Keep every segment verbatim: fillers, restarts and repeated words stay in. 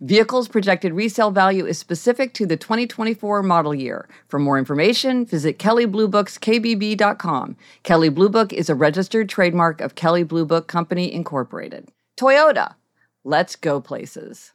Vehicle's projected resale value is specific to the twenty twenty-four model year. For more information, visit Kelley Blue Book's K B B dot com. Kelley Blue Book is a registered trademark of Kelley Blue Book Company, Incorporated. Toyota, let's go places.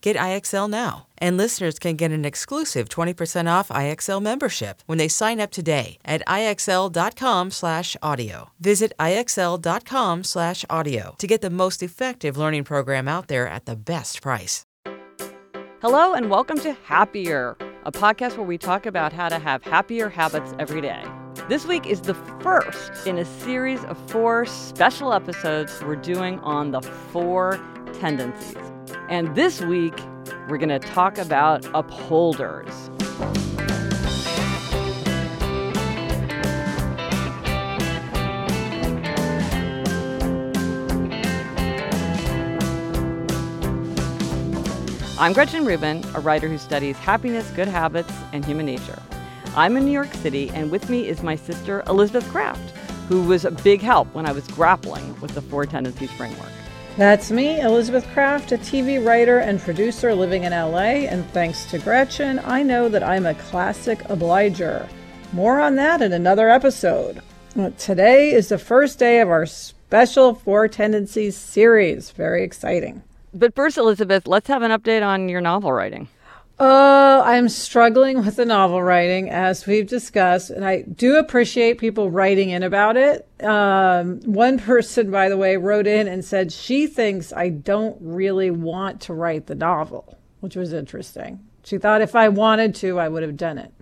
Get I X L now. And listeners can get an exclusive twenty percent off I X L membership when they sign up today at I X L dot com slash audio. Visit I X L dot com slash audio to get the most effective learning program out there at the best price. Hello and welcome to Happier, a podcast where we talk about how to have happier habits every day. This week is the first in a series of four special episodes we're doing on the four tendencies. And this week, we're going to talk about upholders. I'm Gretchen Rubin, a writer who studies happiness, good habits, and human nature. I'm in New York City, and with me is my sister, Elizabeth Craft, who was a big help when I was grappling with the Four Tendencies framework. That's me, Elizabeth Craft, a T V writer and producer living in L A, and thanks to Gretchen, I know that I'm a classic obliger. More on that in another episode. Today is the first day of our special Four Tendencies series. Very exciting. But first, Elizabeth, let's have an update on your novel writing. Oh, uh, I'm struggling with the novel writing, as we've discussed, and I do appreciate people writing in about it. Um, one person, by the way, wrote in and said she thinks I don't really want to write the novel, which was interesting. She thought if I wanted to, I would have done it.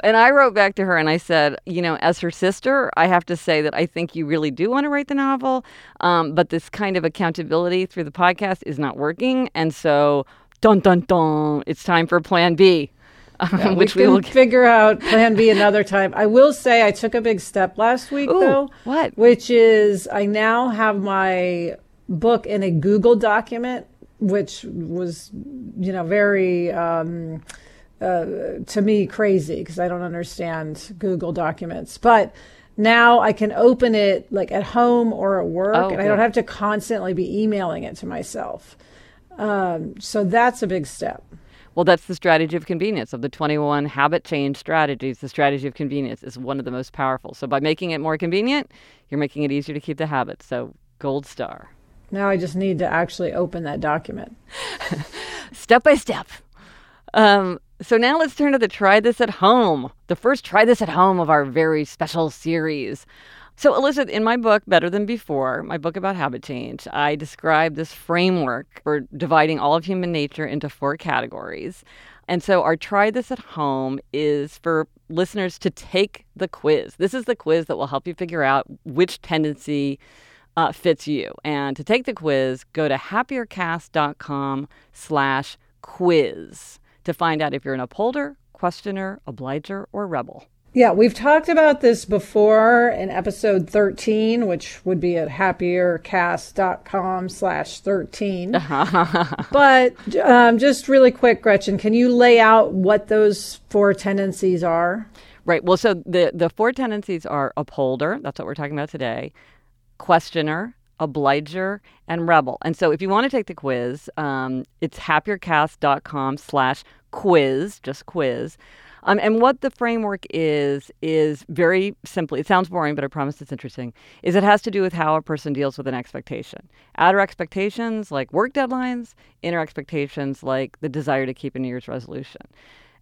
And I wrote back to her and I said, you know, as her sister, I have to say that I think you really do want to write the novel, um, but this kind of accountability through the podcast is not working, and so... Dun, dun, dun. It's time for Plan B, um, yeah, which we, we will figure out Plan B another time. I will say I took a big step last week, Ooh, though, what? which is I now have my book in a Google document, which was, you know, very, um, uh, to me, crazy because I don't understand Google documents. But now I can open it like at home or at work, oh, and good. I don't have to constantly be emailing it to myself. Um, so that's a big step. Well, that's the strategy of convenience, of the twenty-one habit change strategies. The strategy of convenience is one of the most powerful. So by making it more convenient, you're making it easier to keep the habit. So gold star. Now I just need to actually open that document. Step by step. Um, so now let's turn to the Try This at Home, the first Try This at Home of our very special series. So, Elizabeth, in my book, Better Than Before, my book about habit change, I describe this framework for dividing all of human nature into four categories. And so our Try This at Home is for listeners to take the quiz. This is the quiz that will help you figure out which tendency uh, fits you. And to take the quiz, go to happiercast dot com slash quiz to find out if you're an upholder, questioner, obliger, or rebel. Yeah, we've talked about this before in episode thirteen, which would be at happiercast.com slash 13. But um, just really quick, Gretchen, can you lay out what those four tendencies are? Right. Well, so the, the four tendencies are upholder. That's what we're talking about today. Questioner, obliger, and rebel. And so if you want to take the quiz, um, it's happiercast.com slash quiz, just quiz. Um, and what the framework is, is very simply, it sounds boring, but I promise it's interesting, is it has to do with how a person deals with an expectation. Outer expectations like work deadlines, inner expectations like the desire to keep a New Year's resolution.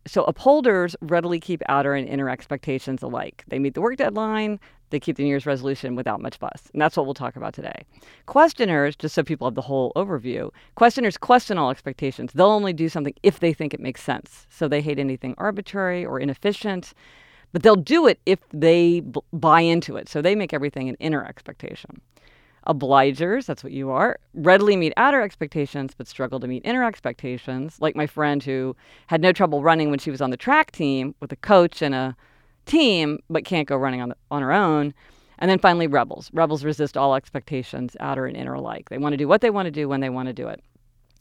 So upholders readily keep outer and inner expectations alike. They meet the work deadline, they keep the New Year's resolution without much fuss. And that's what we'll talk about today. Questioners, just so people have the whole overview, questioners question all expectations. They'll only do something if they think it makes sense. So they hate anything arbitrary or inefficient, but they'll do it if they b- buy into it. So they make everything an inner expectation. Obligers, that's what you are, readily meet outer expectations but struggle to meet inner expectations, like my friend who had no trouble running when she was on the track team with a coach and a team, but can't go running on the, on her own. And then finally, rebels. Rebels resist all expectations, outer and inner alike. They want to do what they want to do when they want to do it.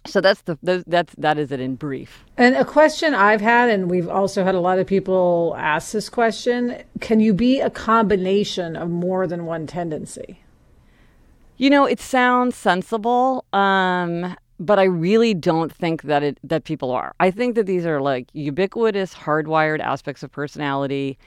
So that's the those, that's that is it in brief. And a question I've had, and we've also had a lot of people ask this question, can you be a combination of more than one tendency? You know, it sounds sensible, um, but I really don't think that it that people are. I think that these are like ubiquitous, hardwired aspects of personality,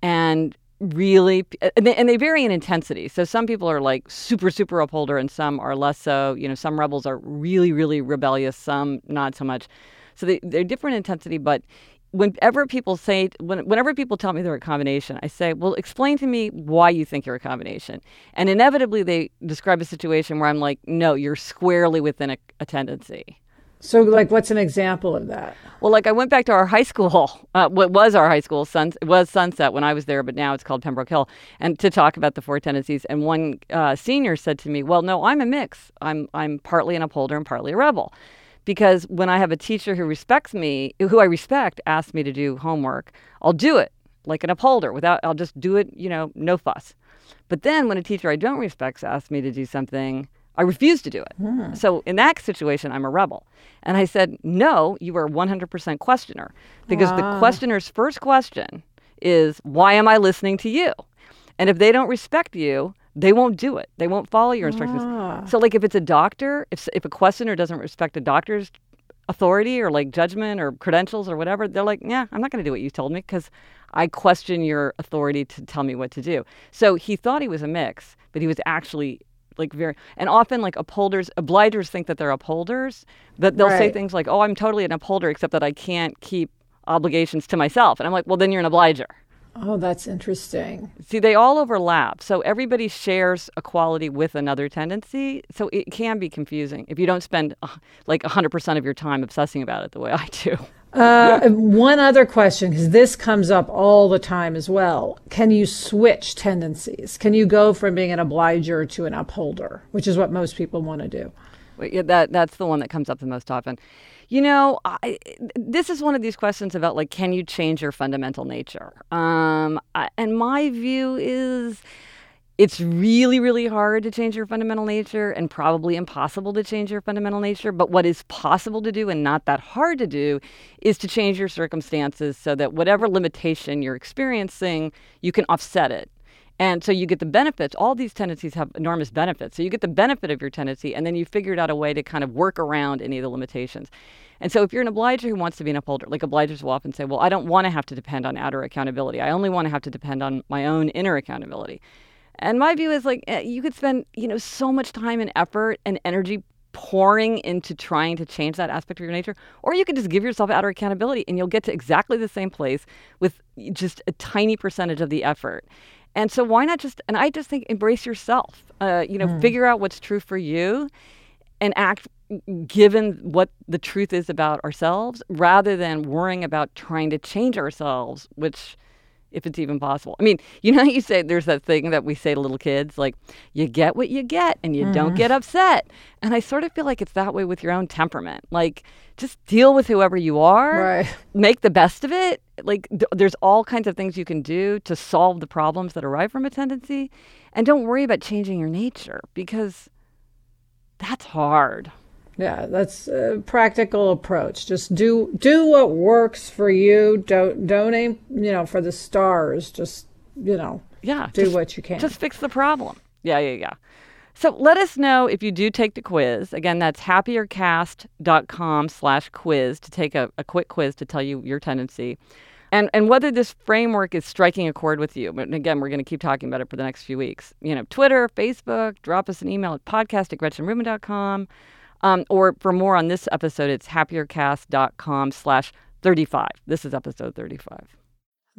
and really, and they, and they vary in intensity. So some people are like super, super upholder, and some are less so. You know, some rebels are really, really rebellious, some not so much. So they, they're different intensity, but whenever people say, when, whenever people tell me they're a combination, I say, well, explain to me why you think you're a combination. And inevitably, they describe a situation where I'm like, no, you're squarely within a, a tendency. So, like, what's an example of that? Well, like, I went back to our high school, uh, what was our high school, Sun, it was Sunset when I was there, but now it's called Pembroke Hill, and to talk about the four tendencies. And one uh, senior said to me, well, no, I'm a mix. I'm I'm partly an upholder and partly a rebel. Because when I have a teacher who respects me, who I respect, asks me to do homework, I'll do it like an upholder without, I'll just do it, you know, no fuss. But then when a teacher I don't respect asks me to do something, I refuse to do it. Mm. So in that situation, I'm a rebel. And I said, no, you are one hundred percent questioner. Because wow. The questioner's first question is, why am I listening to you? And if they don't respect you, they won't do it. They won't follow your instructions. Ah. So, like, if it's a doctor, if if a questioner doesn't respect a doctor's authority or, like, judgment or credentials or whatever, they're like, yeah, I'm not going to do what you told me because I question your authority to tell me what to do. So he thought he was a mix, but he was actually, like, very... And often, like, upholders, obligers think that they're upholders, that they'll right. say things like, oh, I'm totally an upholder except that I can't keep obligations to myself. And I'm like, well, then you're an obliger. Oh, that's interesting. See, they all overlap. So everybody shares a quality with another tendency. So it can be confusing if you don't spend uh, like one hundred percent of your time obsessing about it the way I do. Uh, yeah. One other question, because this comes up all the time as well. Can you switch tendencies? Can you go from being an obliger to an upholder, which is what most people want to do? Well, yeah, that that's the one that comes up the most often. You know, I, this is one of these questions about, like, can you change your fundamental nature? Um, I, and my view is it's really, really hard to change your fundamental nature and probably impossible to change your fundamental nature. But what is possible to do and not that hard to do is to change your circumstances so that whatever limitation you're experiencing, you can offset it. And so you get the benefits. All these tendencies have enormous benefits. So you get the benefit of your tendency, and then you figured out a way to kind of work around any of the limitations. And so if you're an obliger who wants to be an upholder, like obligers will often say, well, I don't want to have to depend on outer accountability. I only want to have to depend on my own inner accountability. And my view is, like, you could spend, you know, so much time and effort and energy pouring into trying to change that aspect of your nature, or you can just give yourself outer accountability, and you'll get to exactly the same place with just a tiny percentage of the effort. And so why not just, and I just think embrace yourself, uh, you know, mm. figure out what's true for you and act given what the truth is about ourselves rather than worrying about trying to change ourselves, which if it's even possible. I mean, you know, you say there's that thing that we say to little kids, like, you get what you get and you mm. don't get upset. And I sort of feel like it's that way with your own temperament. Like, just deal with whoever you are, right. make the best of it. Like, th- there's all kinds of things you can do to solve the problems that arrive from a tendency. And don't worry about changing your nature, because that's hard. Yeah, that's a practical approach. Just do do what works for you. Don't don't aim, you know, for the stars. Just, you know, yeah, do just, what you can. Just fix the problem. Yeah, yeah, yeah. So let us know if you do take the quiz. Again, that's happiercast.com slash quiz to take a, a quick quiz to tell you your tendency. And and whether this framework is striking a chord with you. But again, we're going to keep talking about it for the next few weeks. You know, Twitter, Facebook, drop us an email at podcast at Gretchen Rubin dot com. Um, or for more on this episode, it's happiercast.com slash 35. This is episode thirty-five.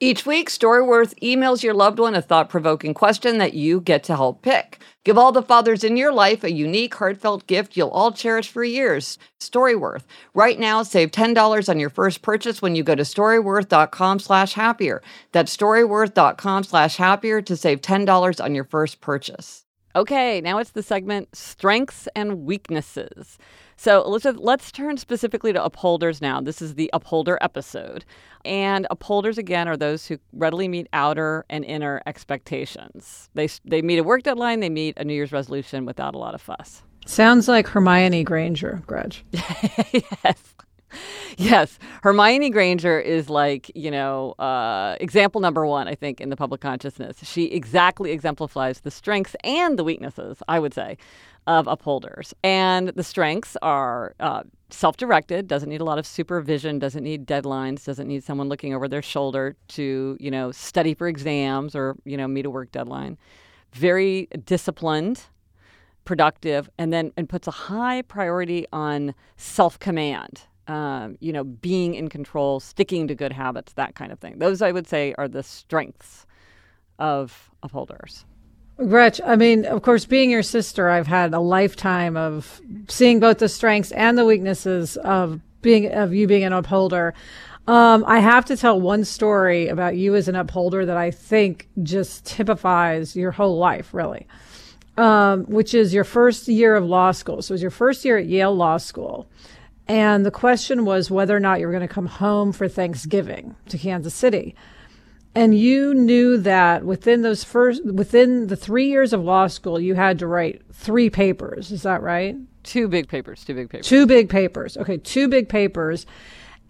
Each week, StoryWorth emails your loved one a thought-provoking question that you get to help pick. Give all the fathers in your life a unique, heartfelt gift you'll all cherish for years. StoryWorth. Right now, save ten dollars on your first purchase when you go to StoryWorth.com slash happier. That's StoryWorth.com slash happier to save ten dollars on your first purchase. Okay, now it's the segment Strengths and Weaknesses. So, Elizabeth, let's turn specifically to upholders now. This is the upholder episode. And upholders, again, are those who readily meet outer and inner expectations. They they meet a work deadline, they meet a New Year's resolution without a lot of fuss. Sounds like Hermione Granger, Grudge. Yes. Yes. Hermione Granger is like, you know, uh, example number one, I think, in the public consciousness. She exactly exemplifies the strengths and the weaknesses, I would say, of upholders. And the strengths are uh, self-directed, doesn't need a lot of supervision, doesn't need deadlines, doesn't need someone looking over their shoulder to, you know, study for exams or, you know, meet a work deadline. Very disciplined, productive, and then and puts a high priority on self-command. Um, you know, being in control, sticking to good habits, that kind of thing. Those, I would say, are the strengths of upholders. Gretch, I mean, of course, being your sister, I've had a lifetime of seeing both the strengths and the weaknesses of being of you being an upholder. Um, I have to tell one story about you as an upholder that I think just typifies your whole life, really, um, which is your first year of law school. So it was your first year at Yale Law School. And the question was whether or not you were going to come home for Thanksgiving to Kansas City. And you knew that within those first, within the three years of law school, you had to write three papers. Is that right? Two big papers, two big papers. Two big papers. Okay, two big papers.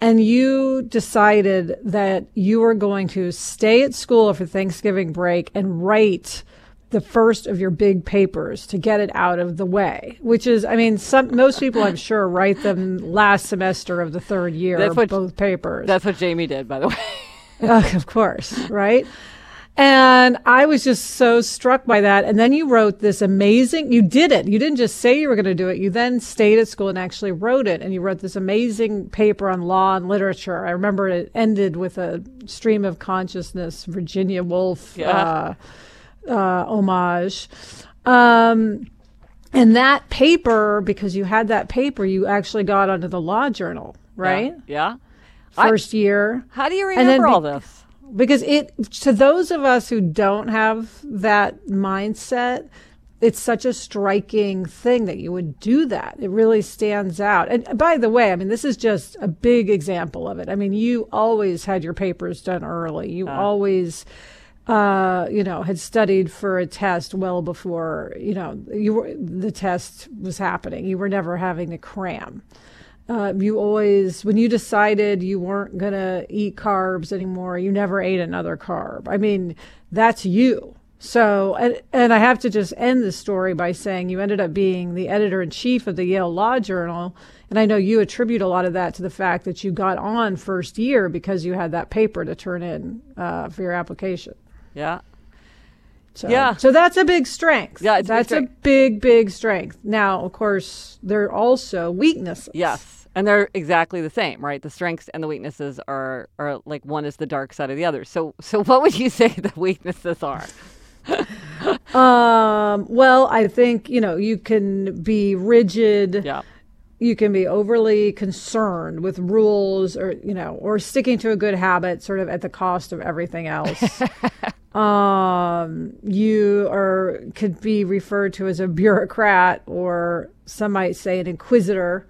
And you decided that you were going to stay at school for Thanksgiving break and write the first of your big papers to get it out of the way, which is, I mean, some most people, I'm sure, write them last semester of the third year that's what, both papers. That's what Jamie did, by the way. uh, of course, right? And I was just so struck by that. And then you wrote this amazing, you did it. You didn't just say you were going to do it. You then stayed at school and actually wrote it. And you wrote this amazing paper on law and literature. I remember it ended with a stream of consciousness, Virginia Woolf, yeah. uh, Uh, homage. Um, and that paper, because you had that paper, you actually got onto the Law Journal, right? Yeah. yeah. First I, year. How do you remember be- all this? Because it, to those of us who don't have that mindset, it's such a striking thing that you would do that. It really stands out. And by the way, I mean, this is just a big example of it. I mean, you always had your papers done early. You uh. always... Uh, you know, had studied for a test well before, you know, you were, the test was happening. You were never having to cram. Uh, you always, when you decided you weren't going to eat carbs anymore, you never ate another carb. I mean, that's you. So, and, and I have to just end this story by saying you ended up being the editor-in-chief of the Yale Law Journal, and I know you attribute a lot of that to the fact that you got on first year because you had that paper to turn in uh, for your application. Yeah. So, yeah. So that's a big strength. Yeah, it's that's a big, a big, big strength. Now, of course, there are also weaknesses. Yes, and they're exactly the same, right? The strengths and the weaknesses are are like one is the dark side of the other. So, so what would you say the weaknesses are? um, well, I think, you know, you can be rigid. Yeah. You can be overly concerned with rules or, you know, or sticking to a good habit sort of at the cost of everything else. um, you are, could be referred to as a bureaucrat or some might say an inquisitor.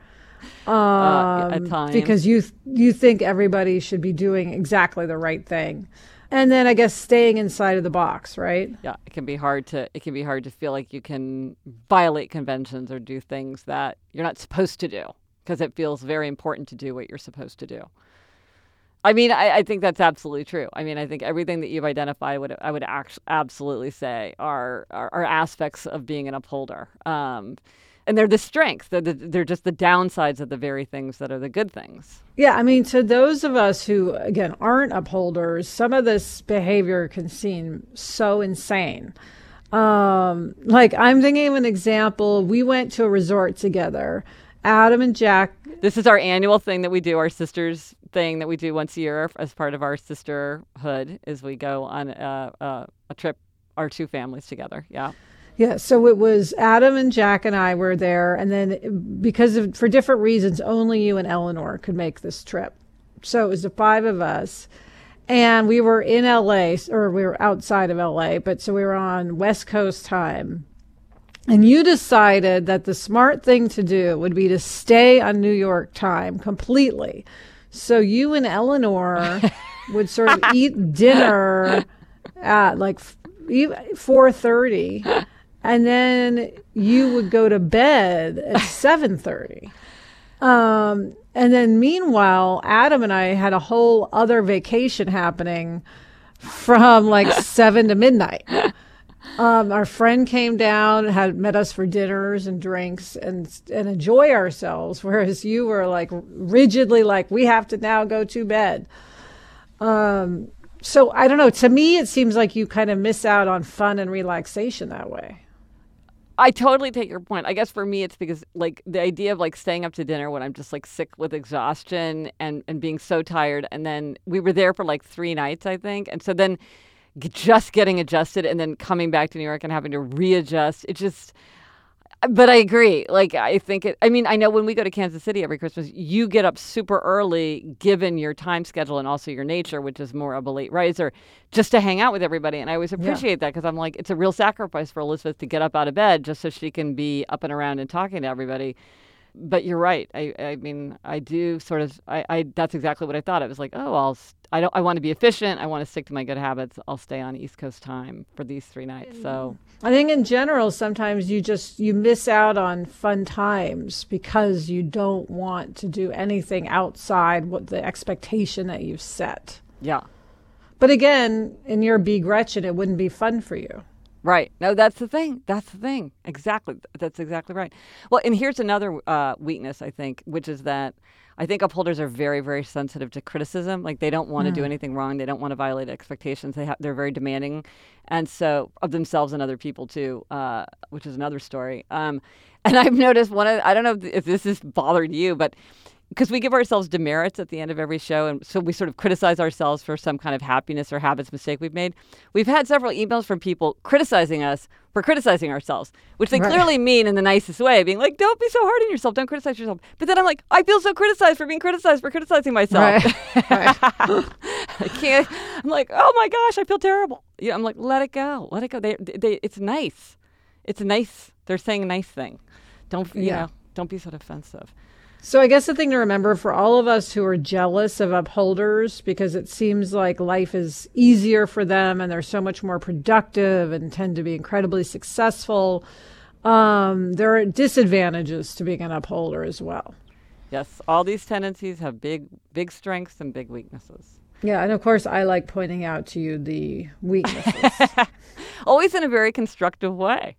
Um, uh, at times. Because you, th- you think everybody should be doing exactly the right thing. And then I guess staying inside of the box, right? Yeah, it can be hard to it can be hard to feel like you can violate conventions or do things that you're not supposed to do because it feels very important to do what you're supposed to do. I mean, I, I think that's absolutely true. I mean, I think everything that you've identified, would I would act, absolutely say are, are are aspects of being an upholder. Um, And they're the strengths. They're, the, they're just the downsides of the very things that are the good things. Yeah. I mean, to those of us who, again, aren't upholders, some of this behavior can seem so insane. Um, like, I'm thinking of an example. We went to a resort together. Adam and Jack. This is our annual thing that we do, our sisters thing that we do once a year as part of our sisterhood, is we go on a, a, a trip, our two families together. Yeah. Yeah, so it was Adam and Jack and I were there, and then because of, for different reasons, only you and Eleanor could make this trip. So it was the five of us, and we were in L A, or we were outside of L A, but so we were on West Coast time. And you decided that the smart thing to do would be to stay on New York time completely. So you and Eleanor would sort of eat dinner at like four thirty. And then you would go to bed at seven thirty. Um, and then meanwhile, Adam and I had a whole other vacation happening from like seven to midnight. Um, our friend came down, had met us for dinners and drinks and and enjoy ourselves, whereas you were like rigidly like, we have to now go to bed. Um, so I don't know. To me, it seems like you kind of miss out on fun and relaxation that way. I totally take your point. I guess for me, it's because like the idea of like staying up to dinner when I'm just like sick with exhaustion and, and being so tired. And then we were there for like three nights, I think. And so then just getting adjusted and then coming back to New York and having to readjust. It just, but I agree. Like, I think it, I mean, I know when we go to Kansas City every Christmas, you get up super early given your time schedule and also your nature, which is more of a late riser, just to hang out with everybody. And I always appreciate yeah. that because I'm like, it's a real sacrifice for Elizabeth to get up out of bed just so she can be up and around and talking to everybody. But you're right. I, I mean, I do sort of, I, I, that's exactly what I thought. It was like, oh, I'll, I don't, I want to be efficient. I want to stick to my good habits. I'll stay on East Coast time for these three nights. So I think in general, sometimes you just, you miss out on fun times because you don't want to do anything outside what the expectation that you've set. Yeah. But again, in your Be Gretchen, it wouldn't be fun for you. Right. No, that's the thing. That's the thing. Exactly. That's exactly right. Well, and here's another uh, weakness, I think, which is that I think upholders are very, very sensitive to criticism. Like they don't want to mm. do anything wrong. They don't want to violate expectations. They ha- they're very demanding. And so of themselves and other people, too, uh, which is another story. Um, and I've noticed one of I don't know if, if this has bothered you, but because we give ourselves demerits at the end of every show. And so we sort of criticize ourselves for some kind of happiness or habits mistake we've made. We've had several emails from people criticizing us for criticizing ourselves, which they right. clearly mean in the nicest way, being like, don't be so hard on yourself. Don't criticize yourself. But then I'm like, I feel so criticized for being criticized for criticizing myself. Right. Right. I can't. I'm like, oh, my gosh, I feel terrible. You know, I'm like, let it go. Let it go. They, they, it's nice. It's nice. They're saying a nice thing. Don't, you yeah. know, don't be so defensive. So I guess the thing to remember for all of us who are jealous of upholders because it seems like life is easier for them and they're so much more productive and tend to be incredibly successful, um, there are disadvantages to being an upholder as well. Yes, all these tendencies have big, big strengths and big weaknesses. Yeah, and of course I like pointing out to you the weaknesses. always in a very constructive way.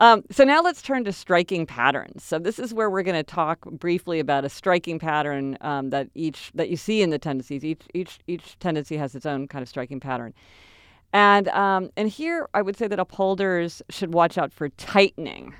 Um, so now let's turn to striking patterns. So this is where we're going to talk briefly about a striking pattern um, that each that you see in the tendencies. Each each each tendency has its own kind of striking pattern. And um, and here I would say that upholders should watch out for tightening.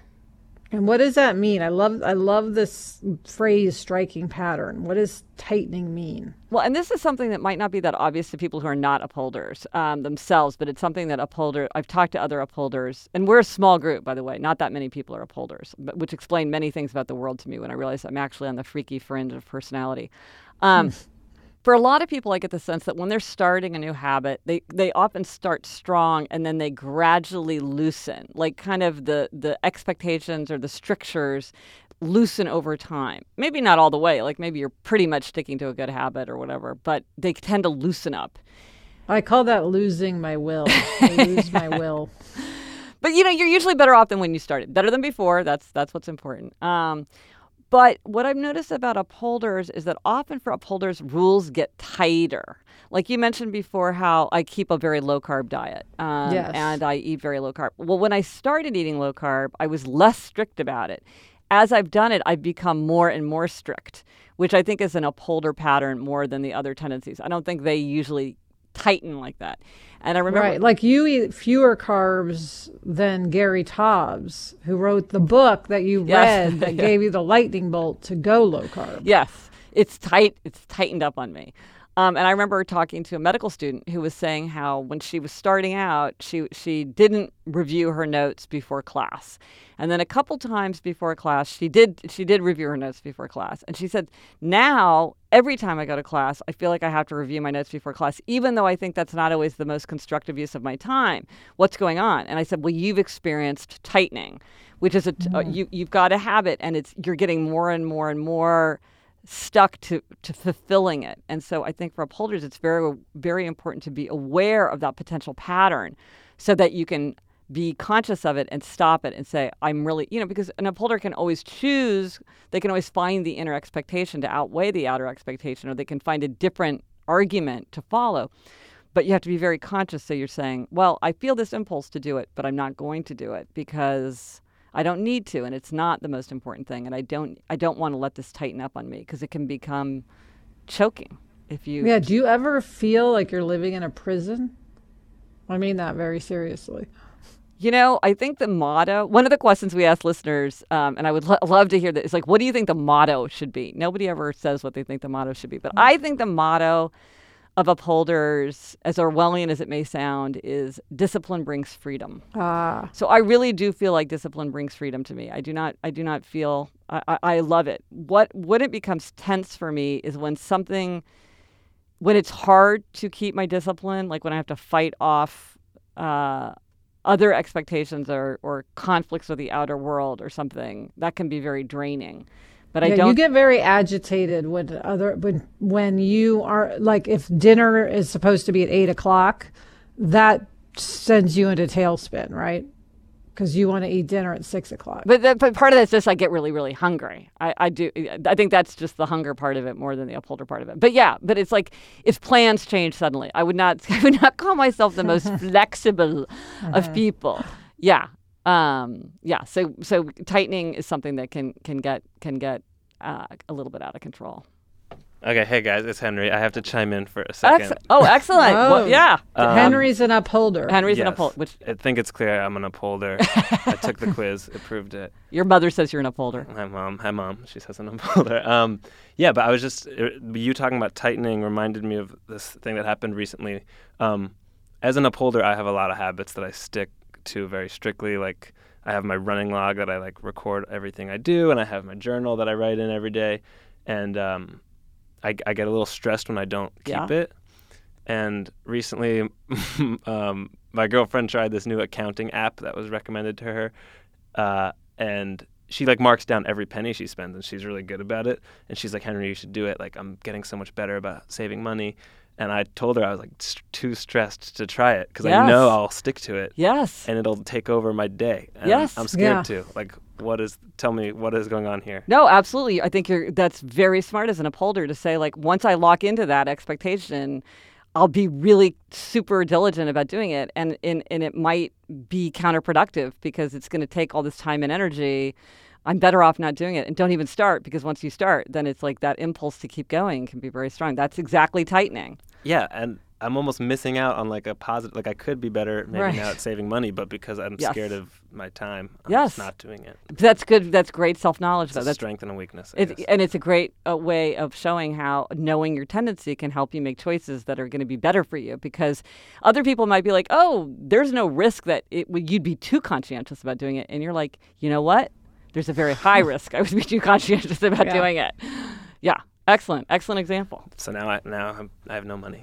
And what does that mean? I love I love this phrase, striking pattern. What does tightening mean? Well, and this is something that might not be that obvious to people who are not upholders um, themselves, but it's something that upholder. I've talked to other upholders, and we're a small group, by the way. Not that many people are upholders, but, which explained many things about the world to me when I realized I'm actually on the freaky fringe of personality. Um, For a lot of people, I get the sense that when they're starting a new habit, they, they often start strong and then they gradually loosen, like kind of the, the expectations or the strictures loosen over time. Maybe not all the way, like maybe you're pretty much sticking to a good habit or whatever, but they tend to loosen up. I call that losing my will. I lose my will. But, you know, you're usually better off than when you started. Better than before. That's that's what's important. Um But what I've noticed about upholders is that often for upholders, rules get tighter. Like you mentioned before how I keep a very low-carb diet um, yes. and I eat very low-carb. Well, when I started eating low-carb, I was less strict about it. As I've done it, I've become more and more strict, which I think is an upholder pattern more than the other tendencies. I don't think they usually tighten like that. And I remember... Right, like you eat fewer carbs than Gary Taubes, who wrote the book that you yes. read that yeah. gave you the lightning bolt to go low carb. Yes, it's tight. It's tightened up on me. Um, and I remember talking to a medical student who was saying how when she was starting out, she she didn't review her notes before class. And then a couple times before class, she did she did review her notes before class. And she said, now, every time I go to class, I feel like I have to review my notes before class, even though I think that's not always the most constructive use of my time. What's going on? And I said, well, you've experienced tightening, which is a t- mm. uh, you, you've got a habit and it's you're getting more and more and more stuck to, to fulfilling it. And so I think for upholders, it's very, very important to be aware of that potential pattern so that you can be conscious of it and stop it and say, I'm really, you know, because an upholder can always choose, they can always find the inner expectation to outweigh the outer expectation, or they can find a different argument to follow. But you have to be very conscious. So you're saying, well, I feel this impulse to do it, but I'm not going to do it because I don't need to, and it's not the most important thing, and I don't I don't want to let this tighten up on me because it can become choking if you... Yeah, do you ever feel like you're living in a prison? I mean that very seriously. You know, I think the motto, one of the questions we ask listeners, um, and I would lo- love to hear that, is like, what do you think the motto should be? Nobody ever says what they think the motto should be, but I think the motto of upholders, as Orwellian as it may sound, is discipline brings freedom. Ah. So I really do feel like discipline brings freedom to me. I do not I do not feel, I, I, I love it. What when it becomes tense for me is when something, when it's hard to keep my discipline, like when I have to fight off uh, other expectations or, or conflicts with the outer world or something, that can be very draining. But I yeah, don't... You get very agitated when other when when you are like, if dinner is supposed to be at eight o'clock, that sends you into tailspin, right? Because you want to eat dinner at six o'clock. But, that, but part of that's just I get really really hungry. I, I do. I think that's just the hunger part of it more than the upholder part of it. But yeah, but it's like if plans change suddenly, I would not I would not call myself the most flexible mm-hmm. of people. Yeah. Um, yeah, so so tightening is something that can can get can get uh, a little bit out of control. Okay, hey guys, it's Henry. I have to chime in for a second. Ex- oh, excellent. Oh. Well, yeah. Um, Henry's an upholder. Henry's yes. an upholder. Which... I think it's clear I'm an upholder. I took the quiz. It proved it. Your mother says you're an upholder. My mom. Hi, Mom. She says I'm an upholder. Um, yeah, but I was just, you talking about tightening reminded me of this thing that happened recently. Um, as an upholder, I have a lot of habits that I stick to very strictly. Like I have my running log that I like record everything I do, and I have my journal that I write in every day, and um, I, I get a little stressed when I don't keep yeah. it. And recently um, my girlfriend tried this new accounting app that was recommended to her, uh, and she like marks down every penny she spends, and she's really good about it, and she's like, Henry, you should do it, like I'm getting so much better about saving money. And I told her I was like too stressed to try it because yes. I know I'll stick to it. Yes. And it'll take over my day. And yes. I'm scared yeah. too. Like, what is, tell me what is going on here? No, absolutely. I think you're, that's very smart as an upholder to say, like, once I lock into that expectation, I'll be really super diligent about doing it. And, and, and it might be counterproductive because it's going to take all this time and energy. I'm better off not doing it. And don't even start, because once you start, then it's like that impulse to keep going can be very strong. That's exactly tightening. Yeah. And I'm almost missing out on like a positive, like I could be better maybe right. now at saving money, but because I'm yes. scared of my time, I'm yes. just not doing it. That's good. That's great self-knowledge. It's though. a that's, strength and a weakness. It's, and it's a great uh, way of showing how knowing your tendency can help you make choices that are going to be better for you, because other people might be like, oh, there's no risk that it, you'd be too conscientious about doing it. And you're like, you know what? There's a very high risk I would be too conscientious about yeah. doing it. Yeah. Excellent. Excellent example. So now I now I'm, I have no money.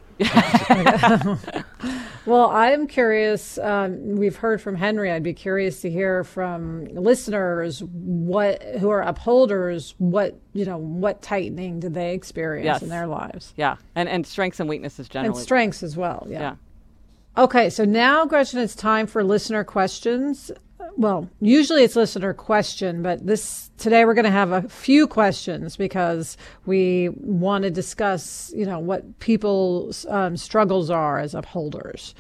Well, I'm curious. Um, we've heard from Henry. I'd be curious to hear from listeners what who are upholders, what, you know, what tightening did they experience yes. in their lives? Yeah. And and strengths and weaknesses generally. And strengths as well. Yeah. yeah. Okay, so now, Gretchen, it's time for listener questions. Well, usually it's listener question, but this today we're going to have a few questions because we want to discuss, you know, what people's um, struggles are as upholders.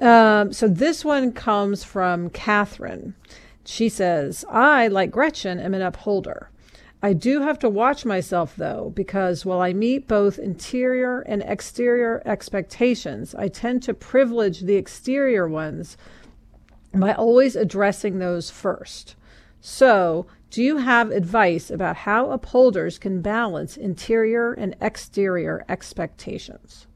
Um, so this one comes from Catherine. She says, I, like Gretchen, am an upholder. I do have to watch myself, though, because while I meet both interior and exterior expectations, I tend to privilege the exterior ones by always addressing those first. So, do you have advice about how upholders can balance interior and exterior expectations?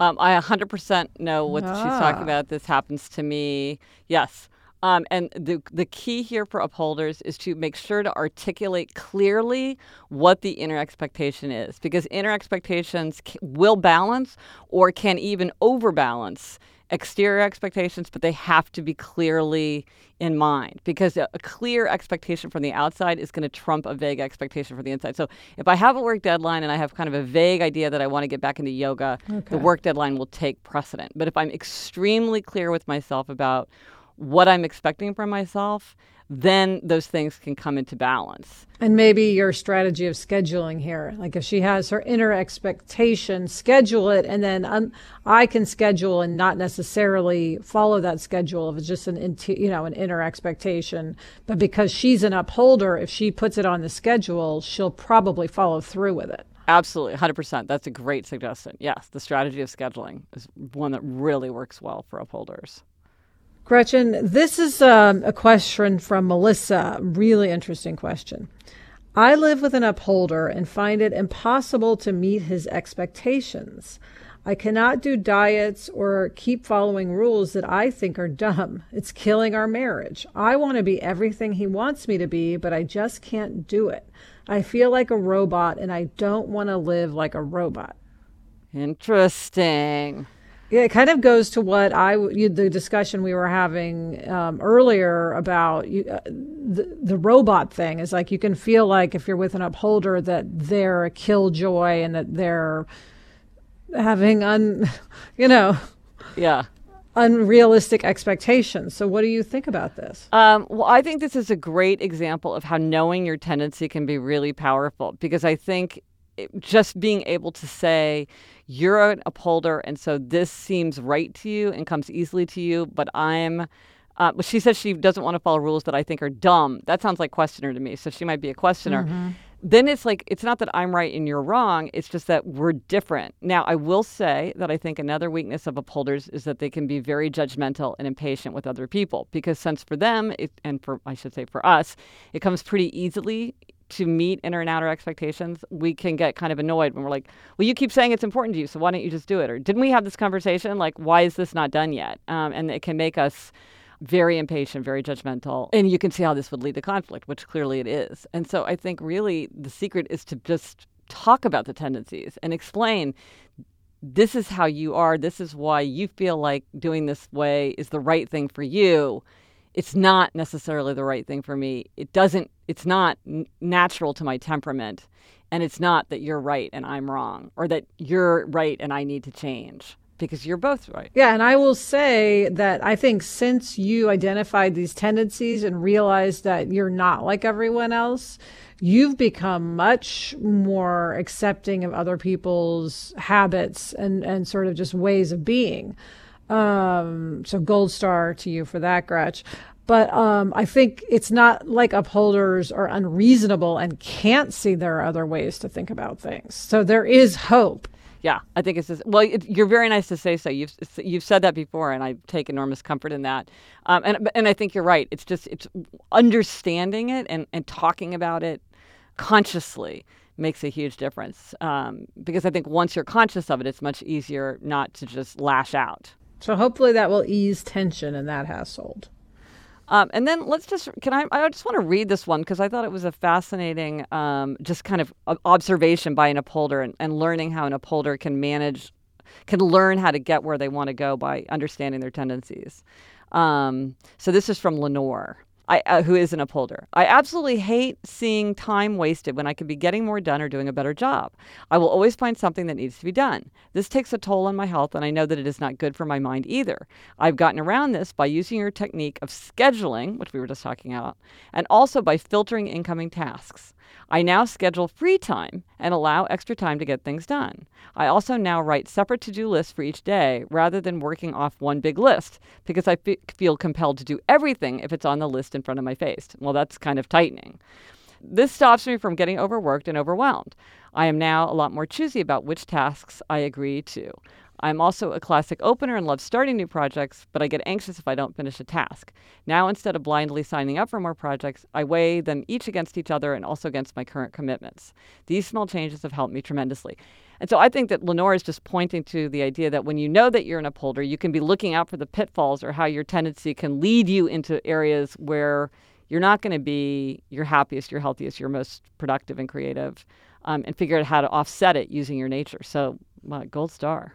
Um, I one hundred percent know what ah. she's talking about. This happens to me. Yes. Um, and the the key here for upholders is to make sure to articulate clearly what the inner expectation is, because inner expectations c- will balance or can even overbalance exterior expectations, but they have to be clearly in mind, because a, a clear expectation from the outside is going to trump a vague expectation from the inside. So if I have a work deadline and I have kind of a vague idea that I want to get back into yoga, okay. the work deadline will take precedent. But if I'm extremely clear with myself about what I'm expecting from myself, then those things can come into balance. And maybe your strategy of scheduling here, like if she has her inner expectation, schedule it, and then un- I can schedule and not necessarily follow that schedule if it's just an inter- you know an inner expectation. But because she's an upholder, if she puts it on the schedule, she'll probably follow through with it. Absolutely, one hundred percent. That's a great suggestion. Yes, the strategy of scheduling is one that really works well for upholders. Gretchen, this is um, a question from Melissa. Really interesting question. I live with an upholder and find it impossible to meet his expectations. I cannot do diets or keep following rules that I think are dumb. It's killing our marriage. I want to be everything he wants me to be, but I just can't do it. I feel like a robot, and I don't want to live like a robot. Interesting. Yeah, it kind of goes to what I you, the discussion we were having um, earlier about you, uh, the the robot thing is like you can feel like if you're with an upholder that they're a killjoy and that they're having un you know yeah unrealistic expectations. So what do you think about this? Um, well, I think this is a great example of how knowing your tendency can be really powerful, because I think it, just being able to say, you're an upholder, and so this seems right to you and comes easily to you, but I'm... Uh, she says she doesn't want to follow rules that I think are dumb. That sounds like questioner to me, so she might be a questioner. Mm-hmm. Then it's like, it's not that I'm right and you're wrong, it's just that we're different. Now, I will say that I think another weakness of upholders is that they can be very judgmental and impatient with other people, because since for them, it, and for I should say for us, it comes pretty easily to meet inner and outer expectations. We can get kind of annoyed when we're like, well, you keep saying it's important to you, so why don't you just do it? Or didn't we have this conversation? Like, why is this not done yet? Um, and it can make us very impatient, very judgmental. And you can see how this would lead to conflict, which clearly it is. And so I think really the secret is to just talk about the tendencies and explain, this is how you are. This is why you feel like doing this way is the right thing for you. It's not necessarily the right thing for me. It doesn't, it's not n- natural to my temperament. And it's not that you're right and I'm wrong, or that you're right and I need to change. because you're both right. Yeah, and I will say that I think since you identified these tendencies and realized that you're not like everyone else, you've become much more accepting of other people's habits and, and sort of just ways of being. Um, so gold star to you for that, Gretch. But um, I think it's not like upholders are unreasonable and can't see there are other ways to think about things. So there is hope. Yeah, I think it's just, well, it, you're very nice to say so. You've you've said that before, and I take enormous comfort in that. Um, and and I think you're right. It's just it's understanding it and, and talking about it consciously makes a huge difference. Um, because I think once you're conscious of it, it's much easier not to just lash out. So hopefully that will ease tension in that household. Um, and then let's just, can I, I just want to read this one because I thought it was a fascinating um, just kind of observation by an upholder and, and learning how an upholder can manage, can learn how to get where they want to go by understanding their tendencies. Um, so this is from Lenore, I, uh, who is an upholder. I absolutely hate seeing time wasted when I could be getting more done or doing a better job. I will always find something that needs to be done. This takes a toll on my health, and I know that it is not good for my mind either. I've gotten around this by using your technique of scheduling, which we were just talking about, and also by filtering incoming tasks. I now schedule free time and allow extra time to get things done. I also now write separate to-do lists for each day rather than working off one big list because I f- feel compelled to do everything if it's on the list in front of my face. Well, that's kind of tightening. This stops me from getting overworked and overwhelmed. I am now a lot more choosy about which tasks I agree to. I'm also a classic opener and love starting new projects, but I get anxious if I don't finish a task. Now, instead of blindly signing up for more projects, I weigh them each against each other and also against my current commitments. These small changes have helped me tremendously. And so I think that Lenore is just pointing to the idea that when you know that you're an upholder, you can be looking out for the pitfalls or how your tendency can lead you into areas where you're not going to be your happiest, your healthiest, your most productive and creative, um, and figure out how to offset it using your nature. So uh, gold star.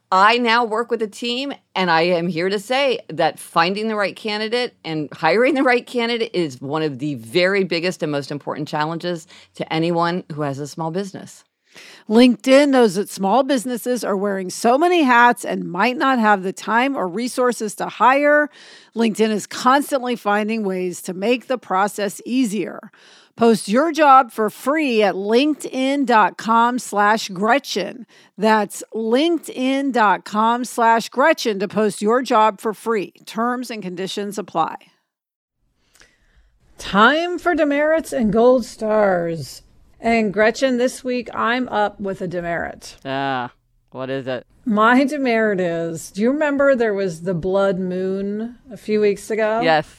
I now work with a team, and I am here to say that finding the right candidate and hiring the right candidate is one of the very biggest and most important challenges to anyone who has a small business. LinkedIn knows that small businesses are wearing so many hats and might not have the time or resources to hire. LinkedIn is constantly finding ways to make the process easier. Post your job for free at linkedin.com slash Gretchen. That's linkedin.com slash Gretchen to post your job for free. Terms and conditions apply. Time for demerits and gold stars. And Gretchen, this week I'm up with a demerit. Ah, what is it? My demerit is, do you remember there was the blood moon a few weeks ago? Yes.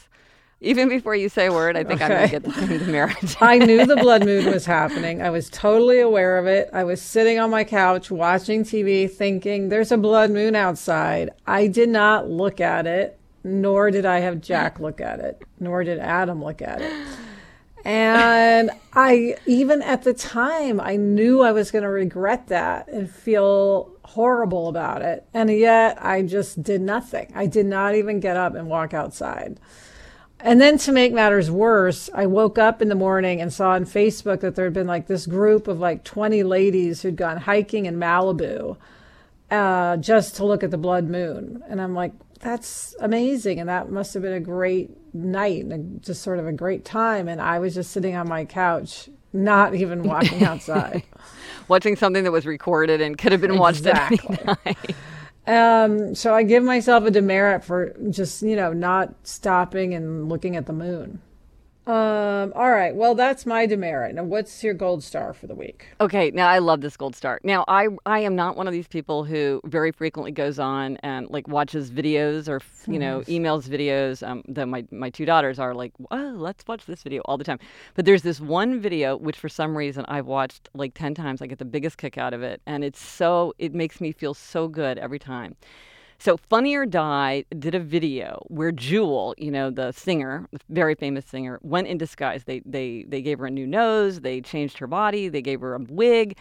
Even before you say a word, I think okay. I'm going to get the same demerit. I knew the blood moon was happening. I was totally aware of it. I was sitting on my couch watching T V thinking, there's a blood moon outside. I did not look at it, nor did I have Jack look at it, nor did Adam look at it. And I, even at the time, I knew I was going to regret that and feel horrible about it. And yet I just did nothing. I did not even get up and walk outside. And then to make matters worse, I woke up in the morning and saw on Facebook that there had been like this group of like twenty ladies who'd gone hiking in Malibu uh, just to look at the blood moon. And I'm like, that's amazing. And that must have been a great night and just sort of a great time. And I was just sitting on my couch, not even walking outside. Watching something that was recorded and could have been watched exactly. at any night. Um, so I give myself a demerit for just, you know, not stopping and looking at the moon. Um, all right. Well, that's my demerit. Now, what's your gold star for the week? Okay. Now, I love this gold star. Now, I I am not one of these people who very frequently goes on and like watches videos or, you know, emails videos. Um, that my, my two daughters are like, oh, let's watch this video all the time. But there's this one video, which for some reason I've watched like ten times. I get the biggest kick out of it. And it's so, it makes me feel so good every time. So Funny or Die did a video where Jewel, you know, the singer, the very famous singer, went in disguise. They they they gave her a new nose. They changed her body. They gave her a wig.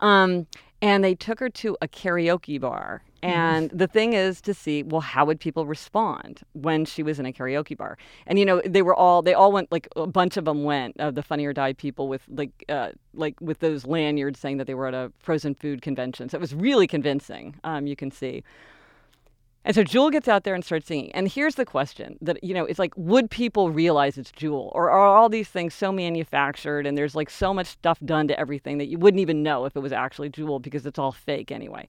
Um, and they took her to a karaoke bar. And the thing is to see, well, how would people respond when she was in a karaoke bar? And, you know, they were all, they all went, like, a bunch of them went, of uh, the Funny or Die people with, like, uh, like with those lanyards saying that they were at a frozen food convention. So it was really convincing, um, you can see. And so Jewel gets out there and starts singing. And here's the question that, you know, it's like, would people realize it's Jewel? Or are all these things so manufactured and there's like so much stuff done to everything that you wouldn't even know if it was actually Jewel because it's all fake anyway?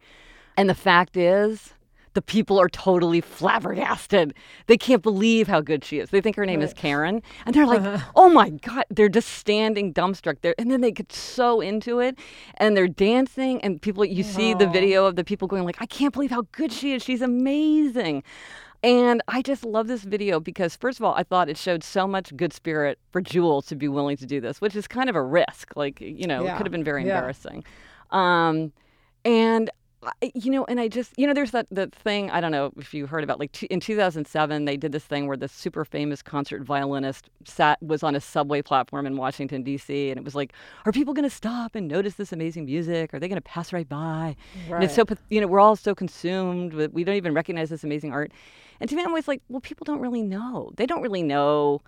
And the fact is, the people are totally flabbergasted. They can't believe how good she is. They think her name right. is Karen. And they're like, uh-huh. oh, my God. They're just standing dumbstruck there. And then they get so into it. And they're dancing. And people, you Aww. see the video of the people going like, I can't believe how good she is. She's amazing. And I just love this video because, first of all, I thought it showed so much good spirit for Jewel to be willing to do this, which is kind of a risk. Like, you know, yeah. it could have been very yeah. embarrassing. Um, and You know, and I just, you know, there's that, that thing, I don't know if you heard about, like t- in two thousand seven, they did this thing where the super famous concert violinist sat, was on a subway platform in Washington, D C, and it was like, are people going to stop and notice this amazing music? Are they going to pass right by? Right. And it's so, you know, we're all so consumed with, we don't even recognize this amazing art. And to me, I'm always like, well, people don't really know. They don't really know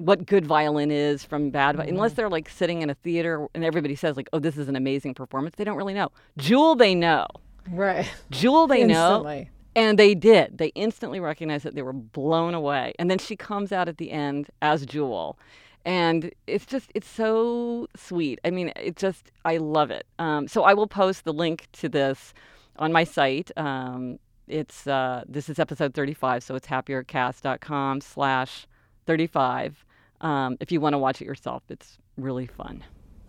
what good violin is from bad violin, unless they're like sitting in a theater and everybody says like, oh, this is an amazing performance. They don't really know. Jewel, they know. Right. Jewel, they instantly. know. And they did. They instantly recognized it. They were blown away. And then she comes out at the end as Jewel. And it's just, it's so sweet. I mean, it just, I love it. Um, so I will post the link to this on my site. Um, it's, uh, this is episode thirty-five. So it's happiercast.com slash 35. Um, if you want to watch it yourself, it's really fun.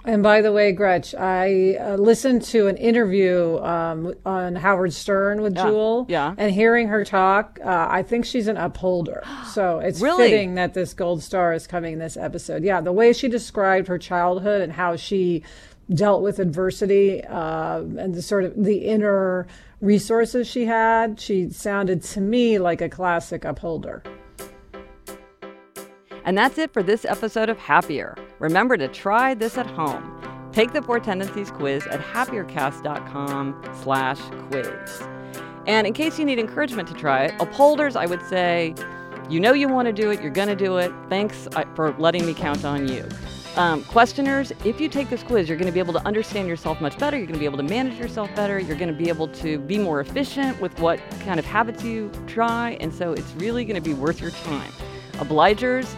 And by the way, Gretch, I uh, listened to an interview um, on Howard Stern with yeah. Jewel. Yeah. And hearing her talk, uh, I think she's an upholder. So it's really fitting that this gold star is coming in this episode. Yeah, the way she described her childhood and how she dealt with adversity uh, and the sort of the inner resources she had, she sounded to me like a classic upholder. And that's it for this episode of Happier. Remember to try this at home. Take the Four Tendencies quiz at happiercast.com slash quiz. And in case you need encouragement to try it, upholders, I would say, you know you want to do it, you're going to do it. Thanks for letting me count on you. Um, questioners, if you take this quiz, you're going to be able to understand yourself much better. You're going to be able to manage yourself better. You're going to be able to be more efficient with what kind of habits you try. And so it's really going to be worth your time. Obligers,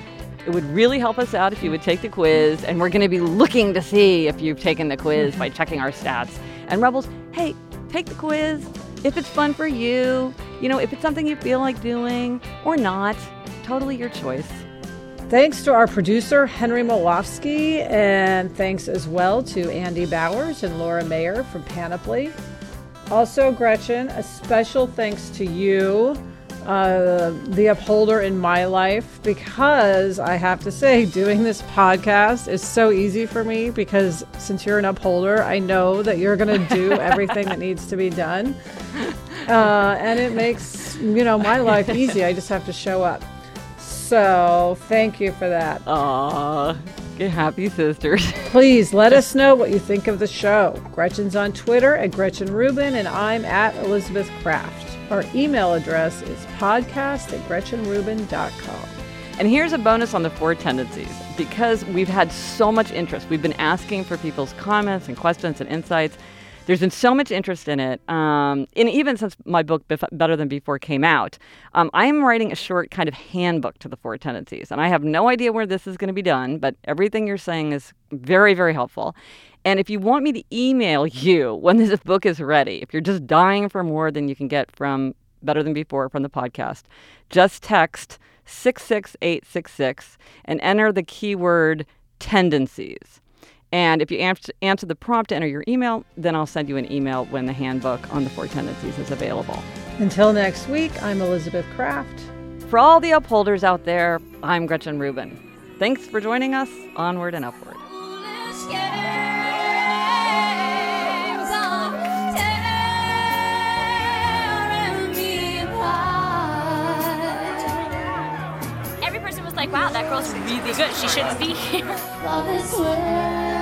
it would really help us out if you would take the quiz, and we're going to be looking to see if you've taken the quiz by checking our stats. And Rebels, hey, take the quiz if it's fun for you, you know, if it's something you feel like doing or not, totally your choice. Thanks to our producer, Henry Malofsky, and thanks as well to Andy Bowers and Laura Mayer from Panoply. Also, Gretchen, a special thanks to you, Uh, the upholder in my life, because I have to say doing this podcast is so easy for me because since you're an upholder, I know that you're going to do everything that needs to be done. Uh, and it makes, you know, my life easy. I just have to show up. So thank you for that. Aww. Get happy, sisters. Please let us know what you think of the show. Gretchen's on Twitter at Gretchen Rubin, and I'm at Elizabeth Craft. Our email address is podcast at Gretchen Rubin dot com. And here's a bonus on the Four Tendencies. Because we've had so much interest, we've been asking for people's comments and questions and insights. There's been so much interest in it. Um, and even since my book, Bef- Better Than Before, came out, um, I'm writing a short kind of handbook to the Four Tendencies. And I have no idea where this is going to be done, but everything you're saying is very, very helpful. And if you want me to email you when this book is ready, if you're just dying for more than you can get from Better Than Before from the podcast, just text six six eight six six and enter the keyword tendencies. And if you answer the prompt to enter your email, then I'll send you an email when the handbook on the four tendencies is available. Until next week, I'm Elizabeth Craft. For all the upholders out there, I'm Gretchen Rubin. Thanks for joining us. Onward and upward. Every person was like, wow, that girl's really good. She shouldn't be here. Love is